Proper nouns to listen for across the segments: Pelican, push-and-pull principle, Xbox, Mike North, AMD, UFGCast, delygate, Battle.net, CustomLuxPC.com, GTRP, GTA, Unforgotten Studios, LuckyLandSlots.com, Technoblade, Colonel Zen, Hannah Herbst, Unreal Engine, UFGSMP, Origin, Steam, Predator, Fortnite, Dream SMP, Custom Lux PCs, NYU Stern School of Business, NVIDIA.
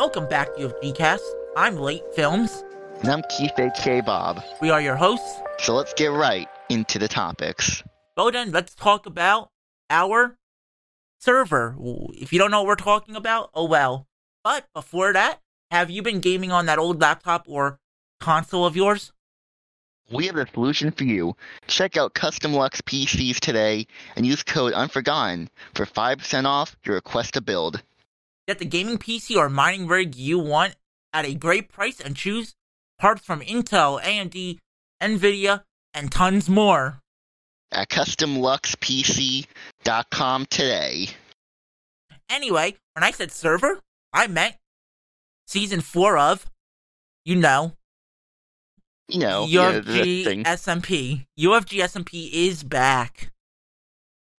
Welcome back to UFGCast. I'm Late Films. And I'm Keith A.K. Bob. We are your hosts. So let's get right into the topics. So then, let's talk about our server. If you don't know what we're talking about, oh well. But before that, have you been gaming on that old laptop or console of yours? We have a solution for you. Check out Custom Lux PCs today and use code UNFORGOTTEN for 5% off your request to build. Get the gaming PC or mining rig you want at a great price and choose parts from Intel, AMD, NVIDIA, and tons more. At CustomLuxPC.com today. Anyway, when I said server, I meant Season 4 of, UFGSMP. UFGSMP is back.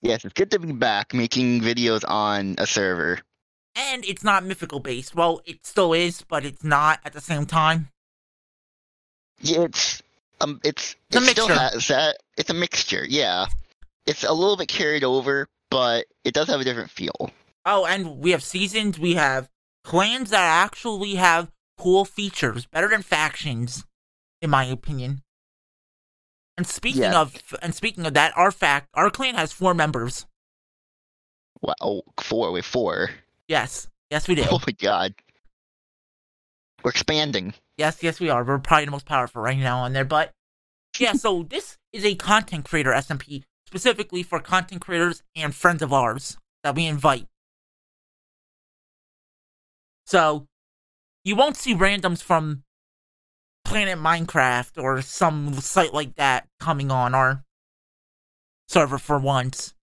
Yes, it's good to be back making videos on a server. And it's not mythical-based. Well, it still is, but it's not at the same time. Yeah, it's a still has that. It's a mixture, yeah. It's a little bit carried over, but it does have a different feel. Oh, and we have seasons. We have clans that actually have cool features, better than factions, in my opinion. And speaking of that, our clan has 4 members. Wow, 4 with 4. Yes, we do. Oh my god, we're expanding. Yes, we are. We're probably the most powerful right now on there, but yeah. So this is a content creator SMP, specifically for content creators and friends of ours that we invite. So you won't see randoms from Planet Minecraft or some site like that coming on our server for once.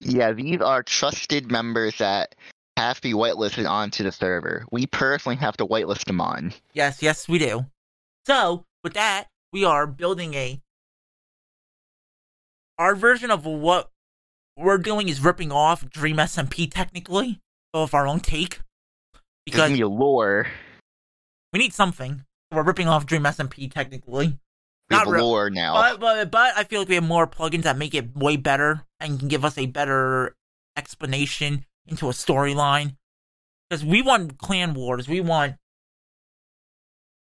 Yeah, these are trusted members that have to be whitelisted onto the server. We personally have to whitelist them on. Yes, we do. So, with that, we are building our version of what we're doing is ripping off Dream SMP, technically, of our own take. Because we need lore. We need something. We're ripping off Dream SMP, technically. We have lore now. But I feel like we have more plugins that make it way better and can give us a better explanation into a storyline. Because we want clan wars. We want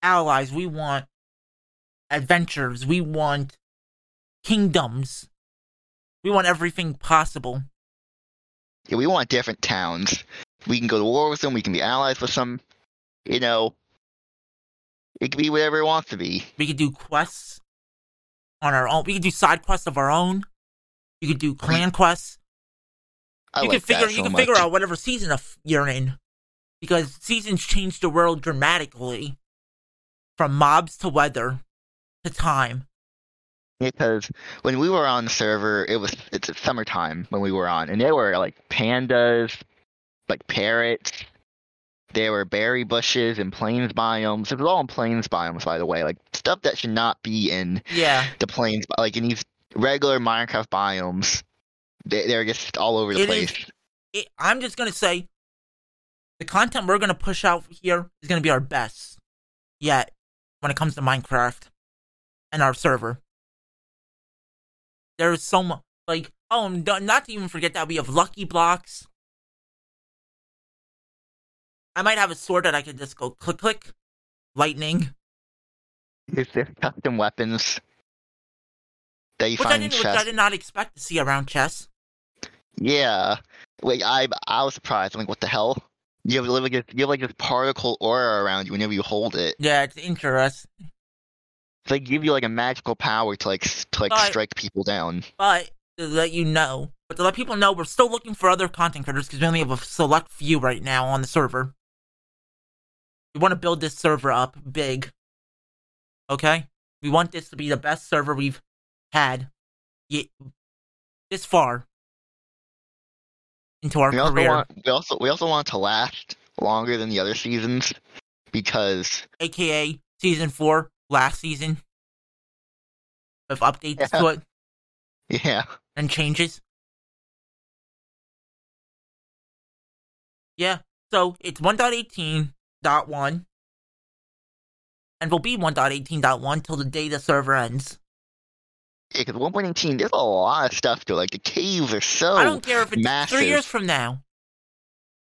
allies. We want adventures. We want kingdoms. We want everything possible. Yeah, we want different towns. We can go to war with them. We can be allies with them. You know, it can be whatever it wants to be. We could do quests on our own. We could do side quests of our own. You could do clan quests. You can figure out whatever season you're in, because seasons change the world dramatically, from mobs to weather to time. Because when we were on the server, it's summertime when we were on, and there were like pandas, like parrots. There were berry bushes and plains biomes. It was all in plains biomes, by the way, like stuff that should not be in the plains, like in these regular Minecraft biomes. They're just all over the place. I'm just going to say, the content we're going to push out here is going to be our best yet when it comes to Minecraft and our server. There is so much, like, not to even forget that we have lucky blocks. I might have a sword that I could just go click, click, lightning. Is there custom weapons that you find in chess? Which I did not expect to see around chess. Yeah, like I was surprised. I'm like, what the hell? You have like this particle aura around you whenever you hold it. Yeah, it's interesting. It's like give you like a magical power to strike people down. But to let people know, we're still looking for other content creators because we only have a select few right now on the server. We want to build this server up big. Okay, we want this to be the best server we've had this far into our career. We also want it to last longer than the other seasons because... AKA Season 4, last season, with updates to it. Yeah. And changes. Yeah, so it's 1.18.1, and will be 1.18.1 till the day the server ends. Yeah, because 1.18, there's a lot of stuff to it. Like, the caves are so massive. I don't care if it's massive. 3 years from now.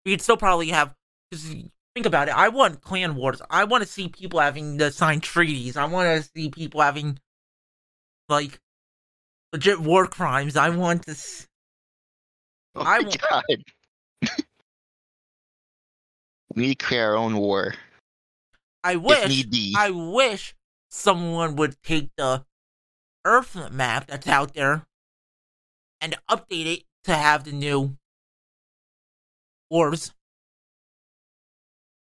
We could still probably have... Think about it. I want clan wars. I want to see people having to sign treaties. I want to see people having, like, legit war crimes. I want to... God. We need to create our own war. I wish someone would take the Earth map that's out there and update it to have the new wars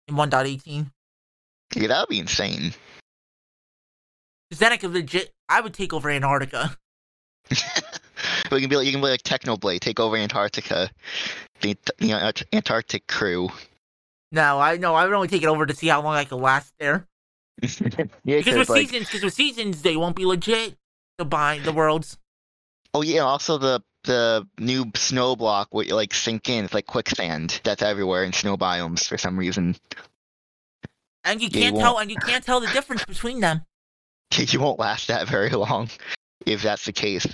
in 1.18. Yeah, that would be insane. Because then I would take over Antarctica. You can be like Technoblade, take over Antarctica, the Antarctic crew. No, I would only take it over to see how long I could last there. Because with seasons, they won't be legit to buy the worlds. Oh yeah, also the new snow block would like sink in. It's like quicksand that's everywhere in snow biomes for some reason. And you can't tell the difference between them. You won't last that very long if that's the case.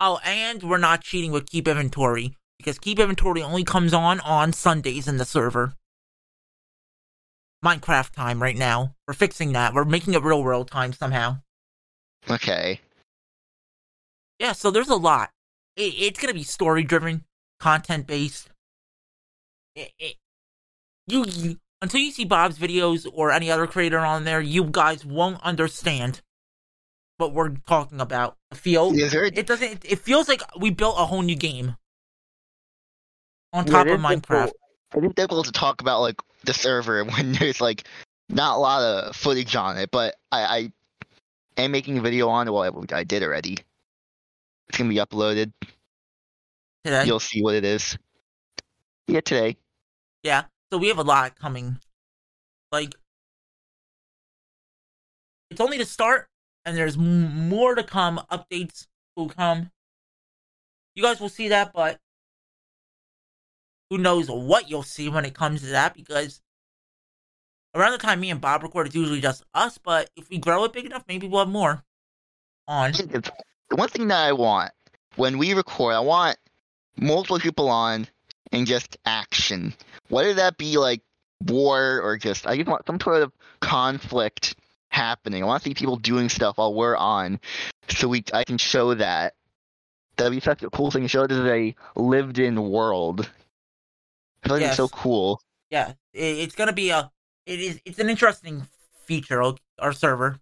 Oh, and we're not cheating with Keep Inventory because Keep Inventory only comes on Sundays in the server. Minecraft time right now. We're fixing that. We're making it real world time somehow. Okay. Yeah, so there's a lot. It's going to be story-driven, content-based. Until you see Bob's videos or any other creator on there, you guys won't understand what we're talking about. It feels like we built a whole new game on top of Minecraft. It is difficult to talk about, like, the server when there's, like, not a lot of footage on it, but I am making a video on it. Well, I did already. It's going to be uploaded. Today? You'll see what it is. Yeah, today. Yeah, so we have a lot coming. Like, it's only the start, and there's more to come. Updates will come. You guys will see that, but who knows what you'll see when it comes to that, because around the time me and Bob record, it's usually just us, but if we grow it big enough, maybe we'll have more on. The one thing that I want, when we record, I want multiple people on and just action. Whether that be like war or I just want some sort of conflict happening. I want to see people doing stuff while we're on so I can show that. That'd be such a cool thing to show. This is a lived-in world. I feel like it's so cool. Yeah, it's gonna be it's an interesting feature of our server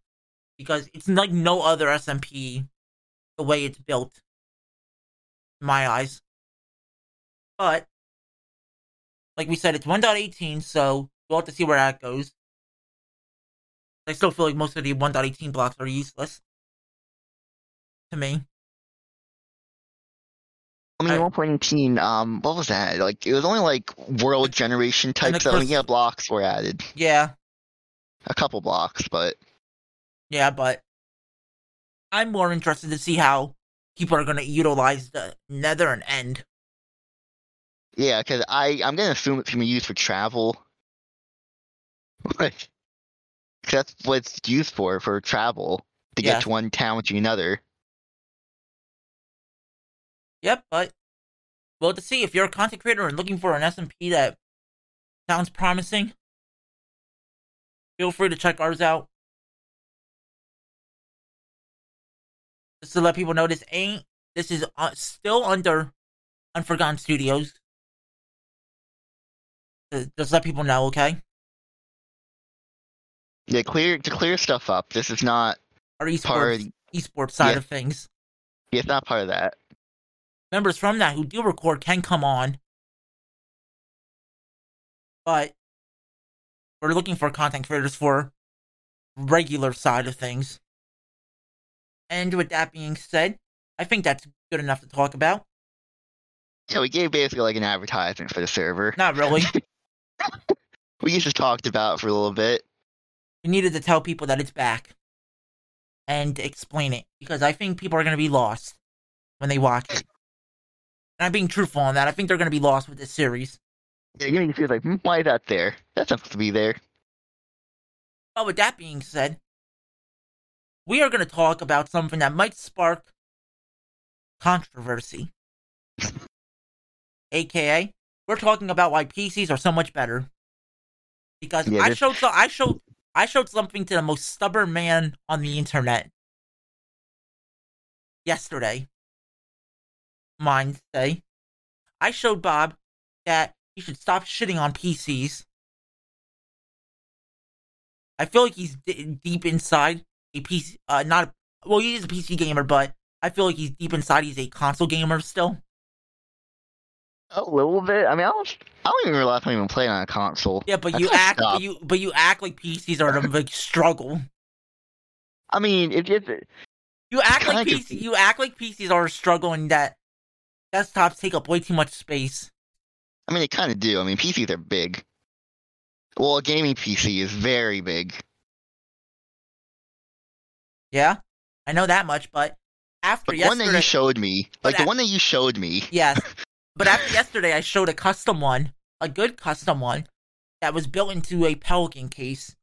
because it's like no other SMP the way it's built in my eyes. But like we said, it's 1.18, so we'll have to see where that goes. I still feel like most of the 1.18 blocks are useless to me. I mean, 1.18, what was that? Like, it was only, like, world generation type stuff. Blocks were added. Yeah. A couple blocks, but... Yeah, but... I'm more interested to see how people are going to utilize the nether and end. Yeah, because I'm going to assume it's going to be used for travel. Like, that's what it's used for travel. To get to one town to another. Yep, but well, to see if you're a content creator and looking for an SMP that sounds promising, feel free to check ours out. Just to let people know, this is still under Unforgotten Studios. Just let people know, okay? Yeah, to clear stuff up. This is not our esports side of things. Yeah, it's not part of that. Members from that who do record can come on. But we're looking for content creators for regular side of things. And with that being said, I think that's good enough to talk about. Yeah, we gave basically like an advertisement for the server. Not really. We just talked about it for a little bit. We needed to tell people that it's back and explain it, because I think people are going to be lost when they watch it. And I'm being truthful on that. I think they're going to be lost with this series. Yeah, you're going to feel like, why that there? That's not supposed to be there. But with that being said, we are going to talk about something that might spark controversy. AKA, we're talking about why PCs are so much better. Because yeah, I showed something to the most stubborn man on the internet yesterday. Mine today. I showed Bob that he should stop shitting on PCs. I feel like he's deep inside a PC. Well, he is a PC gamer, but I feel like he's deep inside. He's a console gamer still. A little bit. I mean, I don't even realize I'm even playing on a console. Yeah, but you act like PCs are the big struggle. I mean, you act like PCs are a struggle, and that desktops take up way too much space. I mean, they kind of do. I mean, PCs are big. Well, a gaming PC is very big. Yeah, I know that much. But yesterday, one that you showed me, yes. But after yesterday, I showed a good custom one, that was built into a Pelican case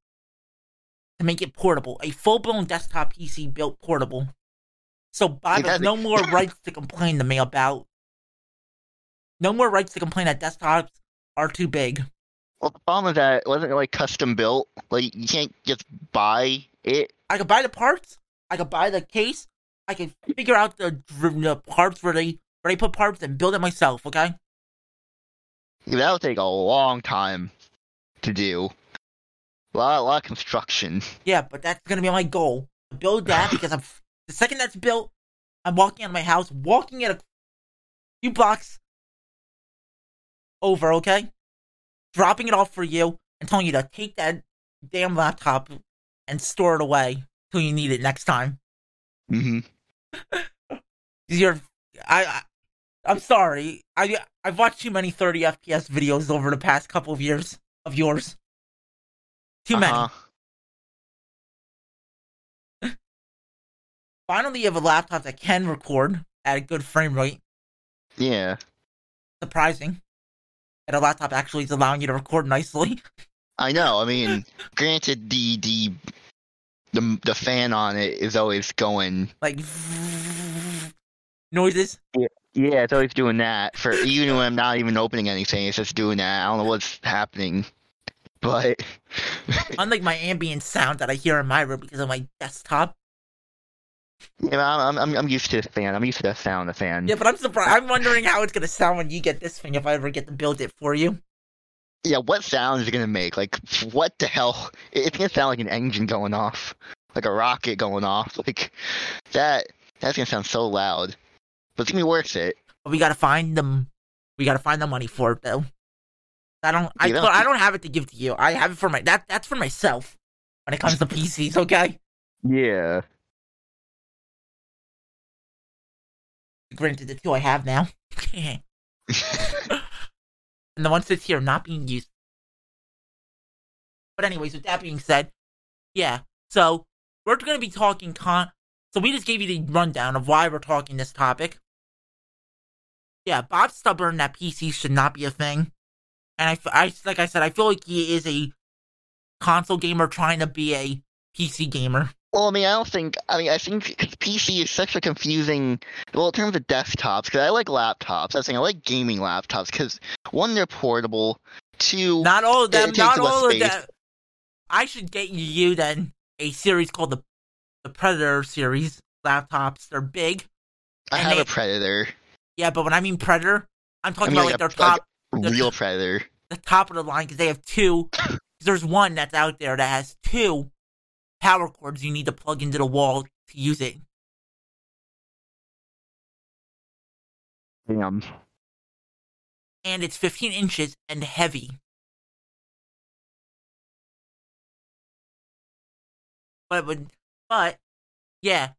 to make it portable. A full-blown desktop PC built portable. So Bob has no more rights to complain to me about. No more rights to complain that desktops are too big. Well, the problem with that, wasn't it like custom built? Like, you can't just buy it? I could buy the parts. I could buy the case. I could figure out the parts where they put parts and build it myself, okay? Yeah, that would take a long time to do. A lot of construction. Yeah, but that's going to be my goal. Build that, because the second that's built, I'm walking out of my house, walking at a few blocks over, okay? Dropping it off for you and telling you to take that damn laptop and store it away till you need it next time. Mm-hmm. I'm sorry. I've watched too many 30 FPS videos over the past couple of years of yours. Too many. Finally, you have a laptop that can record at a good frame rate. Yeah. Surprising. And a laptop actually is allowing you to record nicely. I know. I mean, granted, the fan on it is always going like noises. Yeah, it's always doing that. For even when I'm not even opening anything, it's just doing that. I don't know what's happening, but unlike my ambient sound that I hear in my room because of my desktop. Yeah, I'm used to the fan. I'm used to the sound of the fan. Yeah, but I'm surprised. I'm wondering how it's gonna sound when you get this thing, if I ever get to build it for you. Yeah, what sound is it gonna make? Like, what the hell? It's gonna sound like an engine going off, like a rocket going off, like that. That's gonna sound so loud. But it's gonna be worth it. But we gotta find them. We gotta find the money for it, though. I don't have it to give to you. I have it for That's for myself. When it comes to PCs, okay? Yeah. Granted, the two I have now. And the ones that's here not being used. But anyways, with that being said, yeah. So, we're going to be talking... So we just gave you the rundown of why we're talking this topic. Yeah, Bob's stubborn that PCs should not be a thing. And I like I said, I feel like he is a console gamer trying to be a PC gamer. Well, I mean, I think PC is such a confusing... Well, in terms of desktops, because I like laptops. I was saying I like gaming laptops, because one, they're portable, two... Not all of them, not all of them. I should get you, then, a series called the Predator series laptops. They're big. I have a Predator. Yeah, but when I mean Predator, I'm talking about like their top... Like real Predator. The top of the line, because they have two... There's one that's out there that has two... power cords you need to plug into the wall to use it. Damn. And it's 15 inches and heavy. But yeah.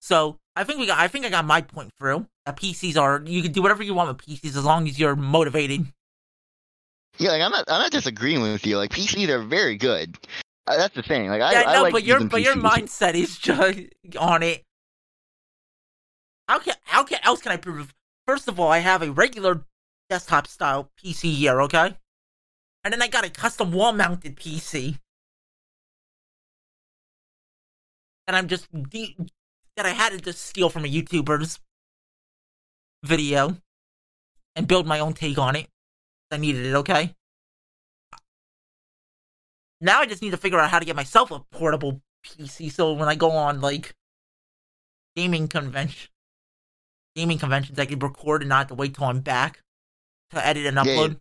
So I think I got my point through. That PCs are, you can do whatever you want with PCs as long as you're motivated. Yeah, like I'm not disagreeing with you. Like PCs are very good. That's the thing. Like I no, like but your mindset is just on it. How else can I prove? First of all, I have a regular desktop style PC here, okay? And then I got a custom wall mounted PC. And I'm just that I had to just steal from a YouTuber's video and build my own take on it. I needed it, okay? Now I just need to figure out how to get myself a portable PC so when I go on, like, gaming conventions, I can record and not have to wait till I'm back to edit and upload.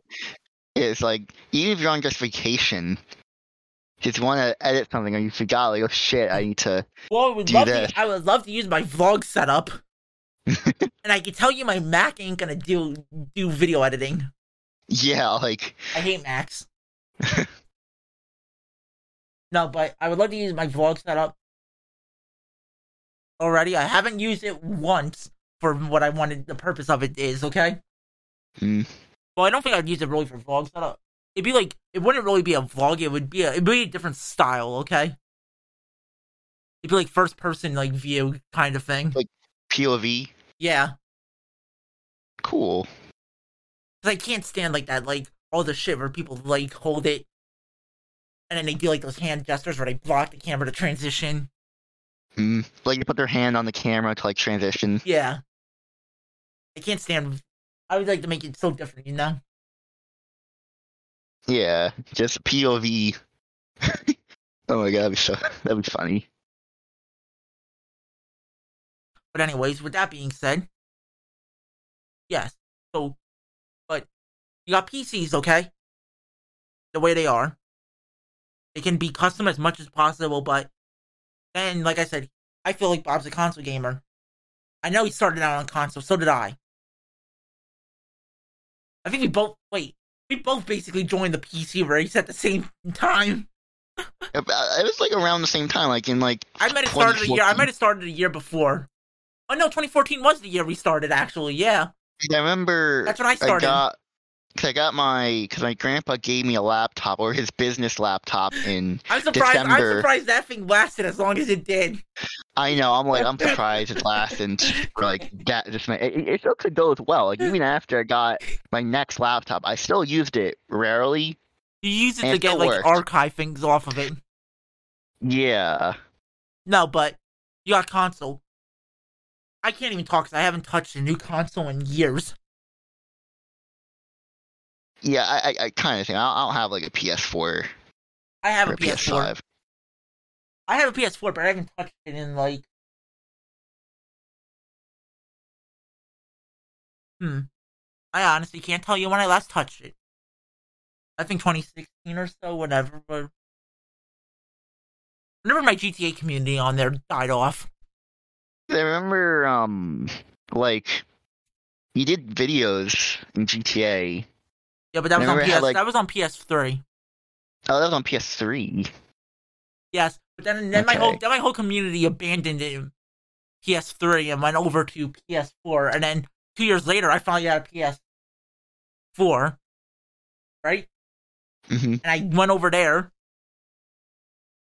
Yeah, it's like, even if you're on just vacation, just want to edit something and you forgot, like, oh shit, I need to I would love to use my vlog setup. And I can tell you my Mac ain't gonna do video editing. Yeah, like... I hate Macs. No, but I would love to use my vlog setup already. I haven't used it once for what I wanted the purpose of it is, okay? Mm. Well, I don't think I'd use it really for vlog setup. It'd be like, it wouldn't really be a vlog, it'd be a different style, okay? It'd be like first person, like, view kind of thing. Like POV? Yeah. Cool. Because I can't stand like that, like, all the shit where people, like, hold it, and then they do, like, those hand gestures where they block the camera to transition. Mm. Like, you put their hand on the camera to, like, transition. Yeah. I can't stand... I would like to make it so different, you know? Yeah, just POV. Oh my god, that'd be funny. But anyways, with that being said... Yes, so... You got PCs, okay? The way they are. They can be custom as much as possible, but then, like I said, I feel like Bob's a console gamer. I know he started out on console, so did I. I think we both basically joined the PC race at the same time. It was, like, around the same time, like, in, like, I might have started a year before. Oh, no, 2014 was the year we started, actually, yeah. I remember... That's when I started. Because my grandpa gave me a laptop, or his business laptop, in December. I'm surprised that thing lasted as long as it did. I know, I'm surprised it lasted for, like, that. It still could go as well. Like, even after I got my next laptop, I still used it rarely. You used it to get, like, archive things off of it. Yeah. No, but you got console. I can't even talk because I haven't touched a new console in years. Yeah, I kind of think I don't have, like, a PS4. I have a PS4. PS5. I have a PS4, but I haven't touched it in, like... I honestly can't tell you when I last touched it. I think 2016 or so, whatever. But... I remember my GTA community on there died off. I remember, like, you did videos in GTA... Yeah, but that was on that was on PS3. Oh, that was on PS3. Yes, but then okay. my whole community abandoned it in PS3 and went over to PS4, and then 2 years later, I finally got a PS4, right? Mm-hmm. And I went over there,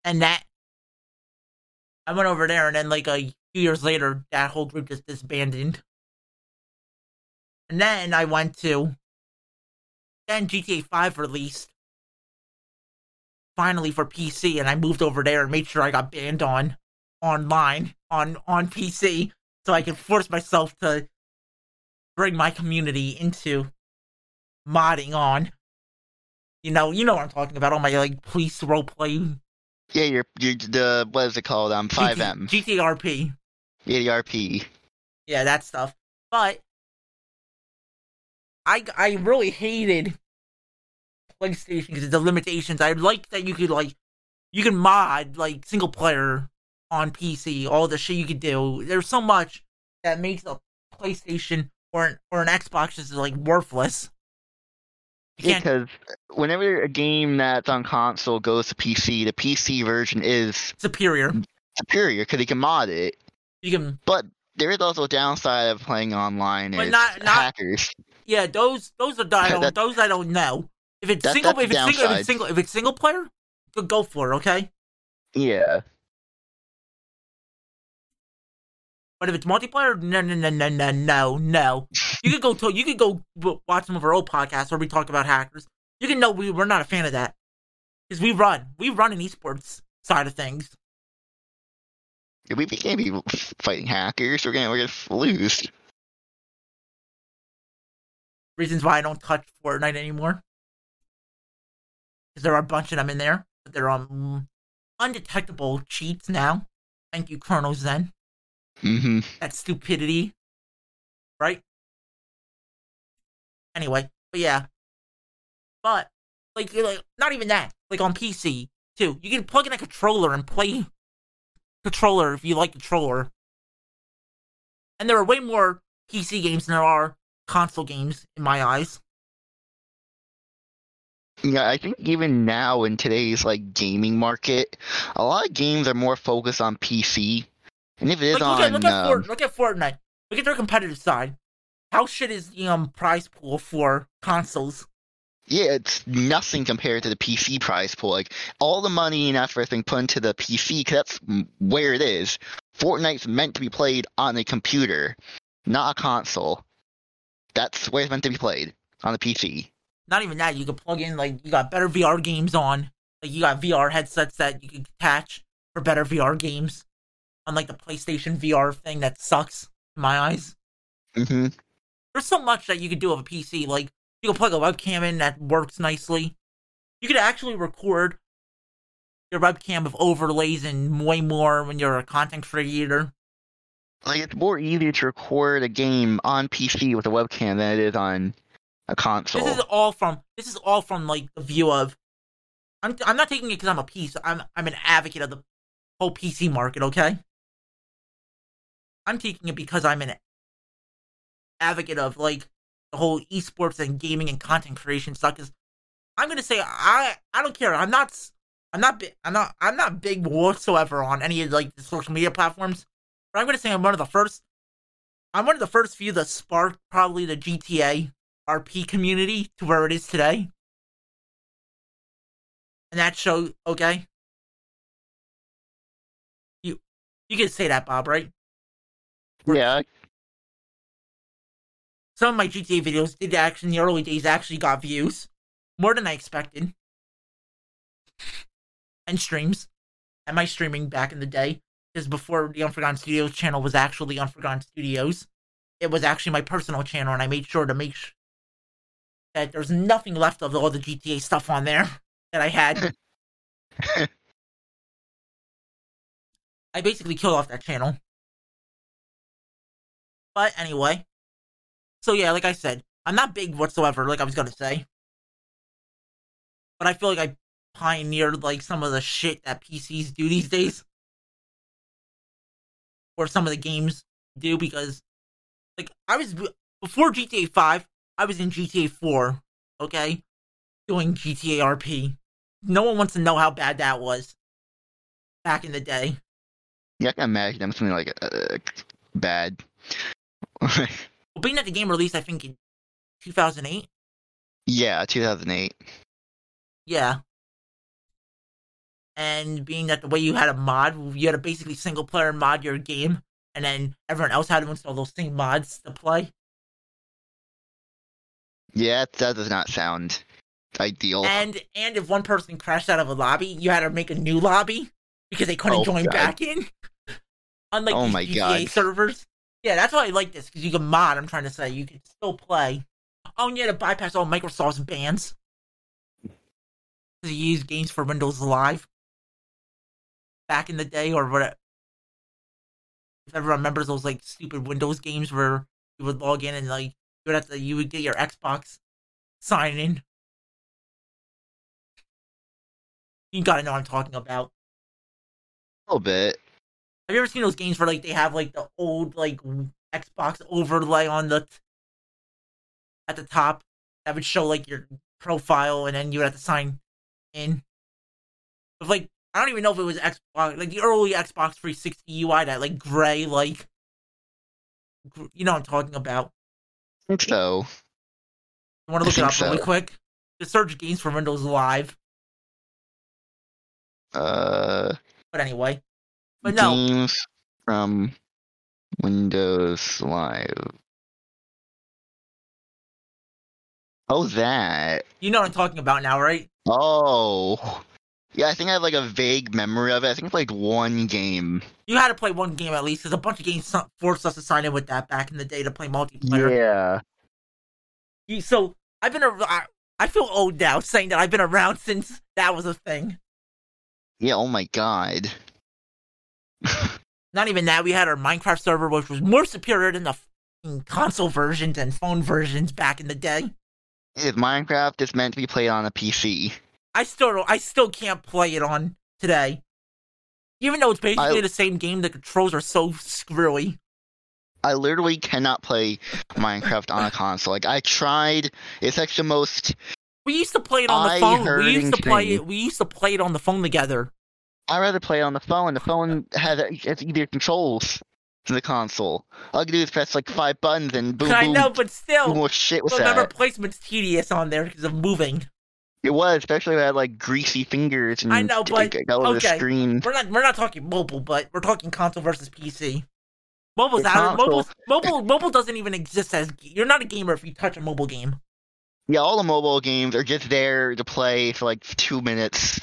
and then like a few years later, that whole group just disbanded, and then I went to. Then GTA 5 released, finally for PC, and I moved over there and made sure I got banned online on PC, so I could force myself to bring my community into modding on. You know what I'm talking about, all my like police roleplay. Yeah, you're the what is it called? 5M. GTRP. GTRP. Yeah, that stuff, but. I really hated PlayStation because of the limitations. I liked that you could mod like single player on PC, all the shit you could do. There's so much that makes a PlayStation or an Xbox just like worthless. Because whenever a game that's on console goes to PC, the PC version is superior because you can mod it. But there is also a downside of playing online is hackers. Yeah, those I don't know. If it's single player, go for it, okay? Yeah. But if it's multiplayer, no. You could go watch some of our old podcasts where we talk about hackers. You can know we're not a fan of that because we run an esports side of things. If we can't be fighting hackers, we're gonna lose. Reasons why I don't touch Fortnite anymore. Because there are a bunch of them in there. But they're undetectable cheats now. Thank you, Colonel Zen. Mm-hmm. That stupidity. Right? Anyway, but yeah. But, like, not even that. Like, on PC, too. You can plug in a controller and play controller if you like controller. And there are way more PC games than there are console games, in my eyes. Yeah, I think even now in today's, like, gaming market, a lot of games are more focused on PC. And if it is like, look at Fortnite. Look at their competitive side. How shit is the prize pool for consoles? Yeah, it's nothing compared to the PC prize pool. Like, all the money and everything put into the PC, because that's where it is. Fortnite's meant to be played on a computer, not a console. That's where it's meant to be played, on the PC. Not even that, you can plug in, like, you got better VR games on. Like, you got VR headsets that you can attach for better VR games. Unlike the PlayStation VR thing that sucks, in my eyes. Mm-hmm. There's so much that you could do with a PC. Like, you can plug a webcam in that works nicely. You could actually record your webcam with overlays and way more when you're a content creator. Like, it's more easier to record a game on PC with a webcam than it is on a console. This is all from like the view of I'm not taking it because I'm a PC. I'm an advocate of the whole PC market. Okay, I'm taking it because I'm an advocate of like the whole esports and gaming and content creation stuff. Because I'm gonna say I don't care. I'm not big whatsoever on any of like the social media platforms. But I'm going to say I'm one of the first few that sparked probably the GTRP community to where it is today. And that show, okay? You can say that, Bob, right? Yeah. Some of my GTA videos did actually, in the early days, actually got views. More than I expected. And streams. And my streaming back in the day. Because before the Unforgotten Studios channel was actually Unforgotten Studios, it was actually my personal channel, and I made sure to make that there's nothing left of all the GTA stuff on there that I had. I basically killed off that channel. But anyway, so yeah, like I said, I'm not big whatsoever, like I was gonna say. But I feel like I pioneered like some of the shit that PCs do these days. Or some of the games do, because like I was before GTA 5, I was in GTA 4, okay, doing GTA RP. No one wants to know how bad that was back in the day. Yeah, I can imagine them something like bad. Well, being that the game released, I think in 2008. Yeah, 2008. Yeah. And being that the way you had a mod, you had to basically single player mod your game, and then everyone else had to install those same mods to play. Yeah, that does not sound ideal. And if one person crashed out of a lobby, you had to make a new lobby because they couldn't join back in. Unlike these GTA servers. Yeah, that's why I like this, because you can mod, I'm trying to say. You can still play. Oh, and you had to bypass all Microsoft's bans. Because you use games for Windows Live. Back in the day, or what? If everyone remembers those like stupid Windows games where you would log in and like you would get your Xbox sign in. You gotta know what I'm talking about. A little bit. Have you ever seen those games where like they have like the old like Xbox overlay on the at the top that would show like your profile, and then you would have to sign in? If like, I don't even know if it was Xbox, like the early Xbox 360 UI, that like gray, like, you know what I'm talking about. I think so. You want to look it up really quick? to search games for Windows Live. But anyway. But no. Games from Windows Live. Oh, that. You know what I'm talking about now, right? Oh. Yeah, I think I have like a vague memory of it. I think it's like one game. You had to play one game at least, because a bunch of games forced us to sign in with that back in the day to play multiplayer. Yeah. So I've been I feel old now saying that I've been around since that was a thing. Yeah. Oh my god. Not even that. We had our Minecraft server, which was more superior than the console versions and phone versions back in the day. If Minecraft is meant to be played on a PC. I still can't play it on today. Even though it's basically the same game, the controls are so screwy. I literally cannot play Minecraft on a console. Like, I tried. It's actually the most... We used to play it on the phone. We used to play it on the phone together. I'd rather play it on the phone. The phone has easier controls than the console. All I can do is press, like, 5 buttons and boom, I know, but still, more shit with that. Remember, placement's tedious on there because of moving. It was, especially when I had, like, greasy fingers and I know, but, all over the screen. We're not talking mobile, but we're talking console versus PC. Mobile's out. Mobile doesn't even exist as... You're not a gamer if you touch a mobile game. Yeah, all the mobile games are just there to play for, like, 2 minutes.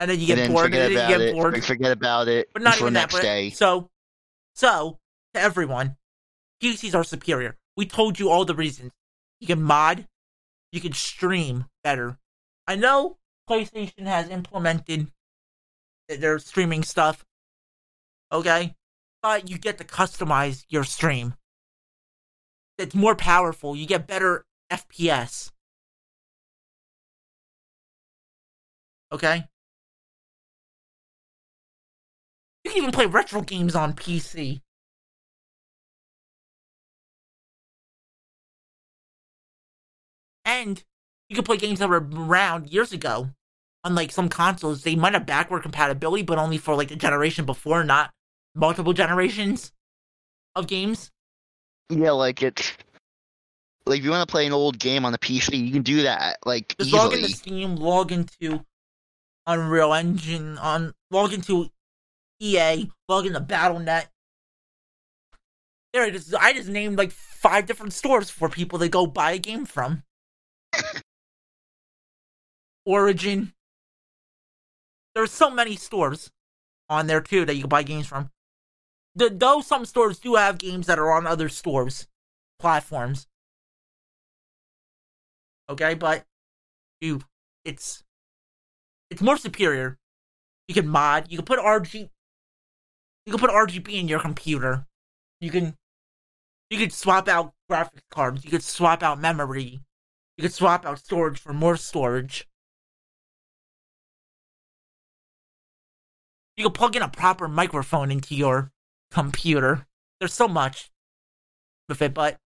And then you get bored. Forget about it until the next day. So, to everyone, PCs are superior. We told you all the reasons. You can mod. You can stream better. I know PlayStation has implemented their streaming stuff, okay? But you get to customize your stream. It's more powerful. You get better FPS. Okay? You can even play retro games on PC. And... you can play games that were around years ago. Unlike some consoles, they might have backward compatibility, but only for like the generation before, not multiple generations of games. Yeah, like it's... like if you want to play an old game on the PC, you can do that, like, just easily. Log into Steam, log into Unreal Engine, log into EA, log into Battle.net. There it is. I just named like 5 different stores for people to go buy a game from. Origin. There's so many stores on there too that you can buy games from. Though some stores do have games that are on other stores, platforms. Okay, but it's more superior. You can mod. You can put RGB in your computer. You can swap out graphics cards. You could swap out memory. You could swap out storage for more storage. You can plug in a proper microphone into your computer. There's so much with it, but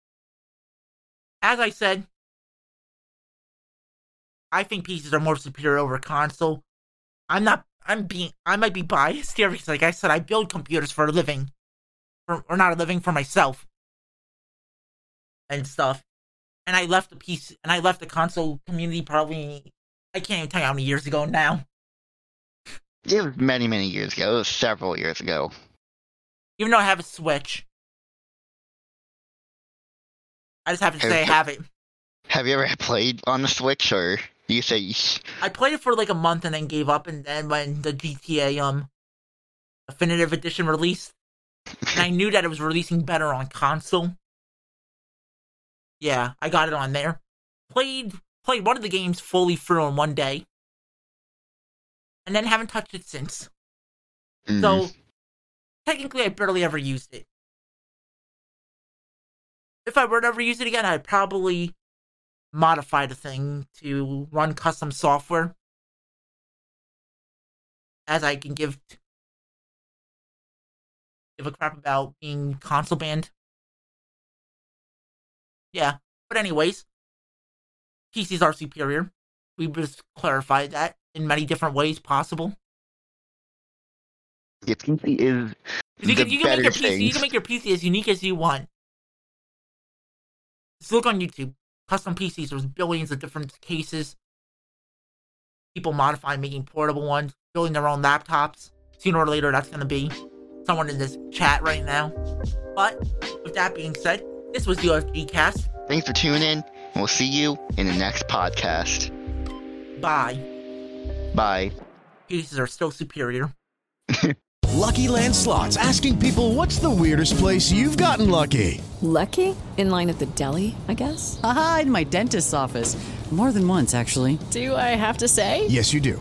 as I said, I think PCs are more superior over console. I might be biased here because, like I said, I build computers for a living. For myself. And stuff. And I left the console community probably, I can't even tell you how many years ago now. It was many, many years ago. It was several years ago. Even though I have a Switch. I just have to say I have it. Have you ever played on the Switch, or do you say... I played it for like a month and then gave up, and then when the GTA Definitive Edition released, and I knew that it was releasing better on console. Yeah, I got it on there. Played one of the games fully through in one day. And then haven't touched it since. Mm. So, technically I barely ever used it. If I were to ever use it again, I'd probably modify the thing to run custom software. As I can give a crap about being console banned. Yeah, but anyways, PCs are superior. We just clarified that in many different ways possible. Yeah, PC is you can make your PC as unique as you want. Just look on YouTube. Custom PCs, there's billions of different cases, people modifying, making portable ones, building their own laptops. Sooner or later, that's going to be someone in this chat right now. But with that being said, this was the UFG Cast. Thanks for tuning in, and we'll see you in the next podcast. Bye. Bye. Pieces are still superior. Lucky Land Slots, asking people, what's the weirdest place you've gotten lucky? Lucky? In line at the deli, I guess? Aha, in my dentist's office. More than once, actually. Do I have to say? Yes, you do.